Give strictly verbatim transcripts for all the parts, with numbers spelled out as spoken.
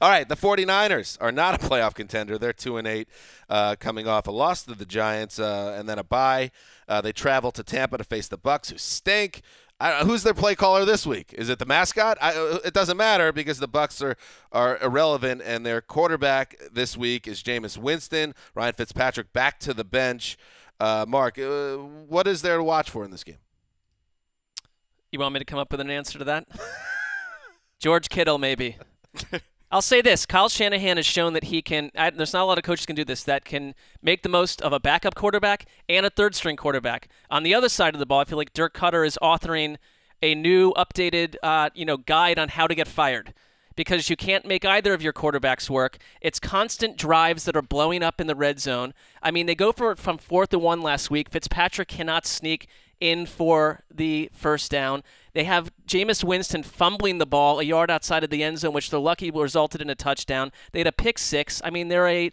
All right, the forty-niners are not a playoff contender. They're two and eight, uh, coming off a loss to the Giants uh, and then a bye. Uh, they travel to Tampa to face the Bucs, who stink. I, who's their play caller this week? Is it the mascot? I, it doesn't matter because the Bucs are, are irrelevant, and their quarterback this week is Jameis Winston. Ryan Fitzpatrick back to the bench. Uh, Mark, uh, what is there to watch for in this game? You want me to come up with an answer to that? George Kittle, maybe. I'll say this. Kyle Shanahan has shown that he can – there's not a lot of coaches can do this, that can make the most of a backup quarterback and a third-string quarterback. On the other side of the ball, I feel like Dirk Cutter is authoring a new updated uh, you know, guide on how to get fired because you can't make either of your quarterbacks work. It's constant drives that are blowing up in the red zone. I mean, they go for from fourth to one last week. Fitzpatrick cannot sneak in for the first down. They have Jameis Winston fumbling the ball a yard outside of the end zone, which they're lucky resulted in a touchdown. They had a pick six. I mean, they're a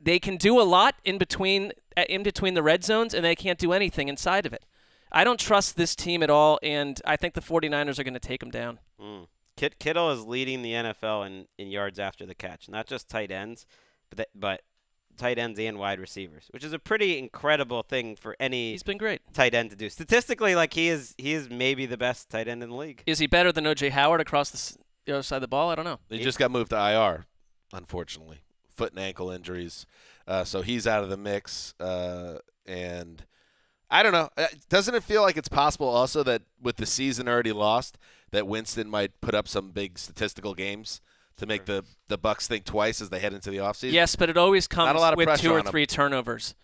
they can do a lot in between in between the red zones, and they can't do anything inside of it. I don't trust this team at all, and I think the forty-niners are going to take them down. Mm. Kit Kittle is leading the N F L in, in yards after the catch, not just tight ends, but th but tight ends and wide receivers, which is a pretty incredible thing for any He's been great. tight end to do. Statistically, like he is he is maybe the best tight end in the league. Is he better than O J Howard across the, the other side of the ball? I don't know. He, he just got moved to I R, unfortunately. Foot and ankle injuries. Uh, so he's out of the mix. Uh, and I don't know. Doesn't it feel like it's possible also that with the season already lost that Winston might put up some big statistical games to make the, the Bucs think twice as they head into the offseason? Yes, but it always comes with two or three turnovers.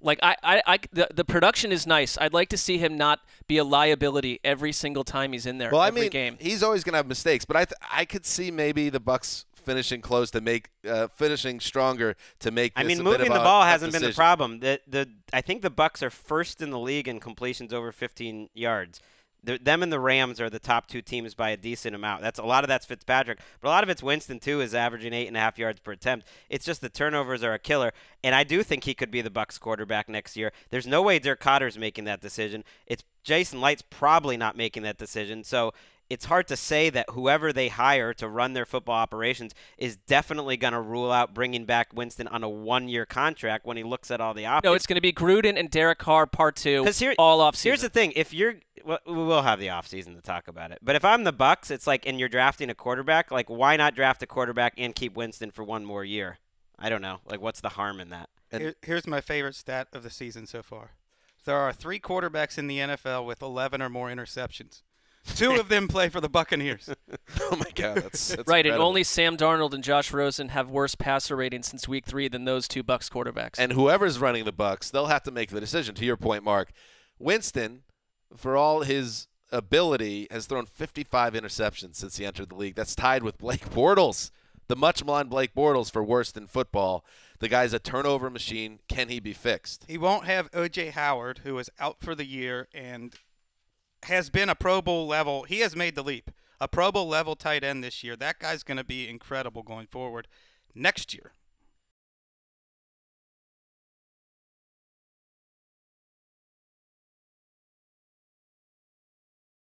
Like I, I, I the, the production is nice. I'd like to see him not be a liability every single time he's in there. Well, every I mean, game. He's always going to have mistakes, but I, th I could see maybe the Bucs finishing close to make uh, finishing stronger to make. This I mean, moving a bit the ball a, hasn't a been the problem. The the I think the Bucs are first in the league in completions over fifteen yards. Them and the Rams are the top two teams by a decent amount. That's a lot of that's Fitzpatrick, but a lot of it's Winston too. Is averaging eight and a half yards per attempt. It's just the turnovers are a killer, and I do think he could be the Bucs quarterback next year. There's no way Dirk Cotter's making that decision. It's Jason Light's probably not making that decision. So it's hard to say that whoever they hire to run their football operations is definitely going to rule out bringing back Winston on a one-year contract when he looks at all the options. No, it's going to be Gruden and Derek Carr part two here, all offseason. Here's the thing. If you're well, – we'll have the offseason to talk about it. But if I'm the Bucs, it's like – and you're drafting a quarterback, like why not draft a quarterback and keep Winston for one more year? I don't know. Like what's the harm in that? Here, here's my favorite stat of the season so far. There are three quarterbacks in the N F L with eleven or more interceptions. Two of them play for the Buccaneers. Oh, my God. That's, that's right, incredible. And only Sam Darnold and Josh Rosen have worse passer rating since week three than those two Bucs quarterbacks. And whoever's running the Bucs, they'll have to make the decision. To your point, Mark, Winston, for all his ability, has thrown fifty-five interceptions since he entered the league. That's tied with Blake Bortles, the much-maligned Blake Bortles, for worst in football. The guy's a turnover machine. Can he be fixed? He won't have O J Howard, who is out for the year and – has been a Pro Bowl level. He has made the leap. A Pro Bowl level tight end this year. That guy's going to be incredible going forward next year.